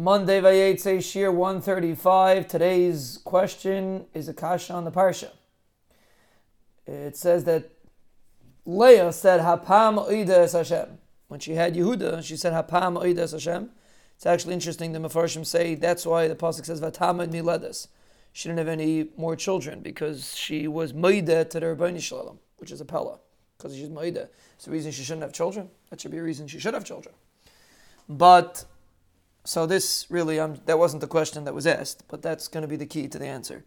Monday, Vayitzeh Shir 135. Today's question is a kasha on the parsha. It says that Leah said, Hapam oideh es Hashem. When she had Yehuda, she said, Hapam oideh es Hashem. It's actually interesting the Mefarshim say that's why the pasuk says, Vatamad miledes. She didn't have any more children because she was moideh to the Ribbono Shel Olam, which is a pella, because she's moideh. It's the reason she shouldn't have children. That should be a reason she should have children. But so this really, that wasn't the question that was asked, but that's going to be the key to the answer.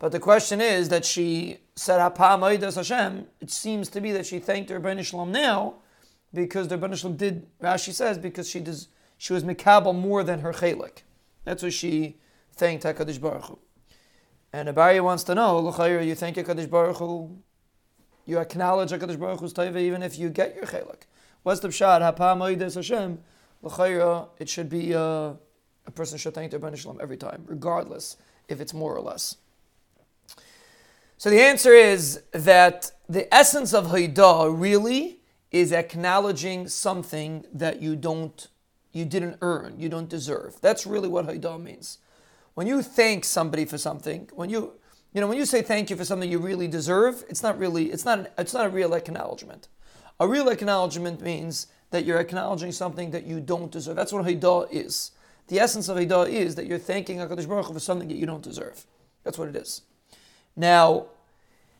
But the question is that she said, Hapam oideh es Hashem. It seems to be that she thanked the Ribbono Shel Olam now, because the Ribbono Shel Olam did, Rashi says, because she was mekabel more than her chelik. That's why she thanked HaKadosh Baruch Hu. And Abayah wants to know, L'chayr, you thank HaKadosh Baruch Hu, you acknowledge HaKadosh Baruch Hu's taiva even if you get your chelik. What's the pshat? Hapam oideh es Hashem. L'chayra, it should be a person should thank the Ribbono Shel Olam every time, regardless if it's more or less. So the answer is that the essence of Haidah really is acknowledging something that you didn't earn, you don't deserve. That's really what Haidah means. When you thank somebody for something, when you say thank you for something you really deserve, it's not a real acknowledgement. A real acknowledgement means that you're acknowledging something that you don't deserve. That's what Haidah is. The essence of Haidah is that you're thanking HaKadosh Baruch Hu for something that you don't deserve. That's what it is. Now,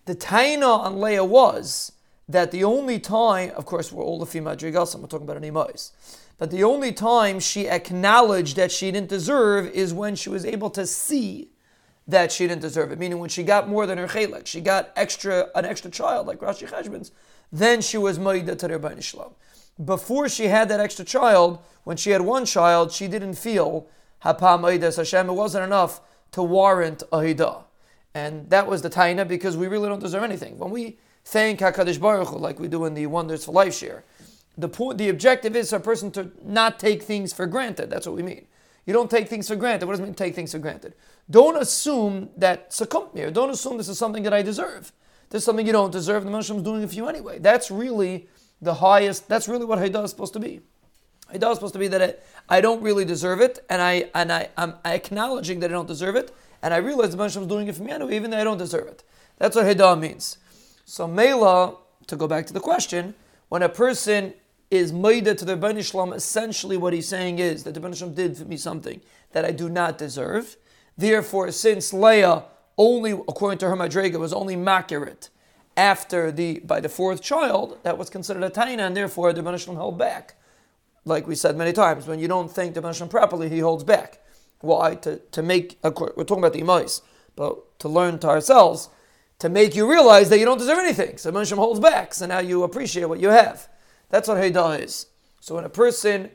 the taina on Leah was that the only time, of course, we're all the female Adrigasim, we're talking about an imais, but the only time she acknowledged that she didn't deserve is when she was able to see that she didn't deserve it, meaning when she got more than her chelek, she got an extra child, like Rashi Khajin's, then she was moida to the Ribbono Shel Olam. Before she had that extra child, when she had one child, she didn't feel Hapam oideh es Hashem. It wasn't enough to warrant a Haidah. And that was the taina, because we really don't deserve anything. When we thank HaKadosh Baruch Hu, like we do in the Wonders for Life Share, the objective is for a person to not take things for granted. That's what we mean. You don't take things for granted. What does it mean, take things for granted? Don't assume that don't assume this is something that I deserve. This is something you don't deserve, and the Benishum is doing it for you anyway. That's really the highest, that's really what Haidah is supposed to be. Haidah is supposed to be that I don't really deserve it, and I'm acknowledging that I don't deserve it, and I realize the Benishum is doing it for me anyway, even though I don't deserve it. That's what Haidah means. So Mela, to go back to the question, when a person is moideh to the Ribbono Shel Olam, essentially what he's saying is that the Ribbono Shel Olam did for me something that I do not deserve. Therefore, since Leah only, according to her madreiga, was only maceret by the fourth child, that was considered a taina, and therefore the Ribbono Shel Olam held back. Like we said many times, when you don't thank the Ribbono Shel Olam properly, he holds back. Why? To make, we're talking about the imais, but to learn to ourselves, to make you realize that you don't deserve anything. So Benishum holds back, so now you appreciate what you have. That's what Haidah is. So when a person,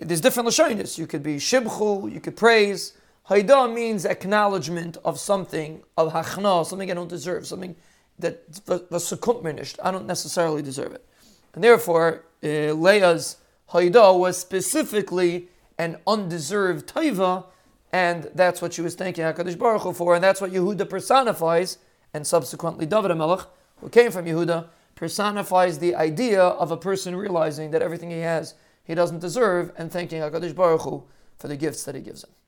there's different Lashayness. You could be Shibchu, you could praise. Haidah means acknowledgement of something, of hachanah, something I don't deserve, something that was succumbed, I don't necessarily deserve it. And therefore, Leah's Haidah was specifically an undeserved taiva, and that's what she was thanking HaKadosh Baruch Hu for, and that's what Yehuda personifies, and subsequently David HaMelech, who came from Yehuda, personifies the idea of a person realizing that everything he has, he doesn't deserve, and thanking HaKadosh Baruch Hu for the gifts that he gives him.